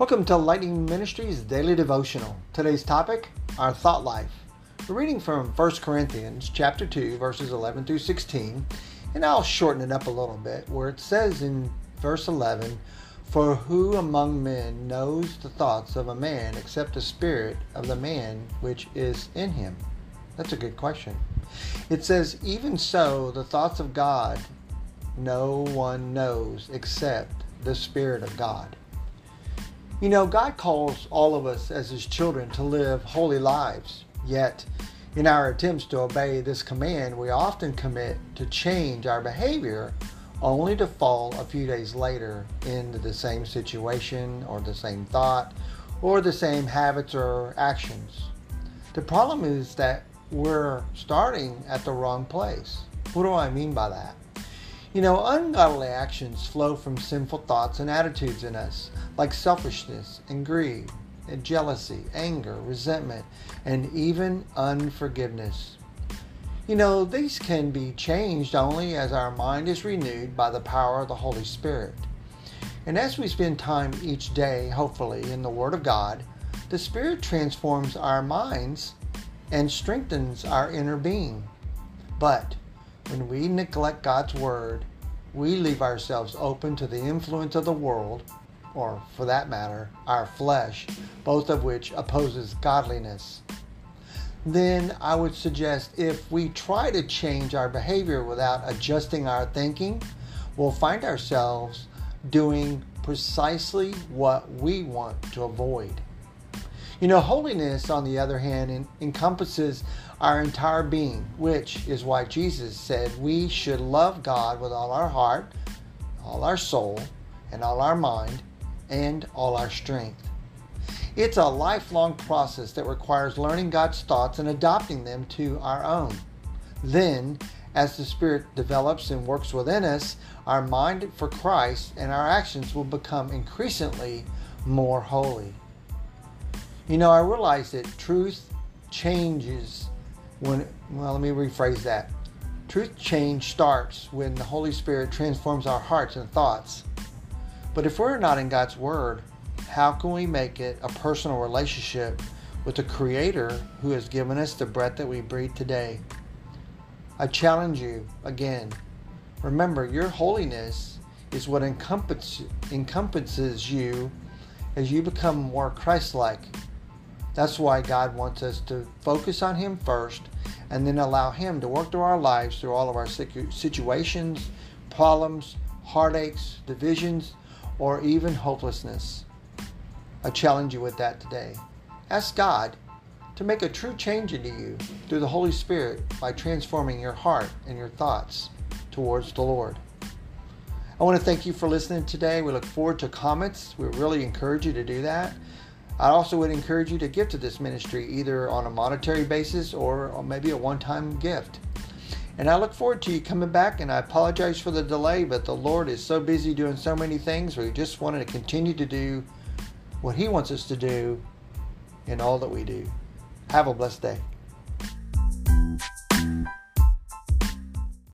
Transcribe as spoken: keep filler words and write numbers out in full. Welcome to Lightning Ministries Daily Devotional. Today's topic, our thought life. We're reading from First Corinthians chapter two, verses eleven through sixteen, and I'll shorten it up a little bit, where it says in verse eleven, "For who among men knows the thoughts of a man except the spirit of the man which is in him?" That's a good question. It says, "Even so, the thoughts of God no one knows except the Spirit of God." You know, God calls all of us as His children to live holy lives. Yet, in our attempts to obey this command, we often commit to change our behavior only to fall a few days later into the same situation or the same thought or the same habits or actions. The problem is that we're starting at the wrong place. What do I mean by that? You know, ungodly actions flow from sinful thoughts and attitudes in us, like selfishness and greed and jealousy, anger, resentment, and even unforgiveness. You know, these can be changed only as our mind is renewed by the power of the Holy Spirit. And as we spend time each day, hopefully, in the Word of God, the Spirit transforms our minds and strengthens our inner being. But when we neglect God's Word, we leave ourselves open to the influence of the world, or for that matter, our flesh, both of which opposes godliness. Then I would suggest if we try to change our behavior without adjusting our thinking, we'll find ourselves doing precisely what we want to avoid. You know, holiness, on the other hand, encompasses our entire being, which is why Jesus said we should love God with all our heart, all our soul, and all our mind, and all our strength. It's a lifelong process that requires learning God's thoughts and adopting them to our own. Then, as the Spirit develops and works within us, our mind for Christ and our actions will become increasingly more holy. You know, I realize that truth changes when, well, let me rephrase that. Truth change starts when the Holy Spirit transforms our hearts and thoughts. But if we're not in God's Word, how can we make it a personal relationship with the Creator who has given us the breath that we breathe today? I challenge you again. Remember, your holiness is what encompasses, encompasses you as you become more Christ-like. That's why God wants us to focus on Him first and then allow Him to work through our lives, through all of our situations, problems, heartaches, divisions, or even hopelessness. I challenge you with that today. Ask God to make a true change into you through the Holy Spirit by transforming your heart and your thoughts towards the Lord. I want to thank you for listening today. We look forward to comments. We really encourage you to do that. I also would encourage you to give to this ministry either on a monetary basis or maybe a one-time gift. And I look forward to you coming back, and I apologize for the delay, but the Lord is so busy doing so many things. We just wanted to continue to do what He wants us to do in all that we do. Have a blessed day.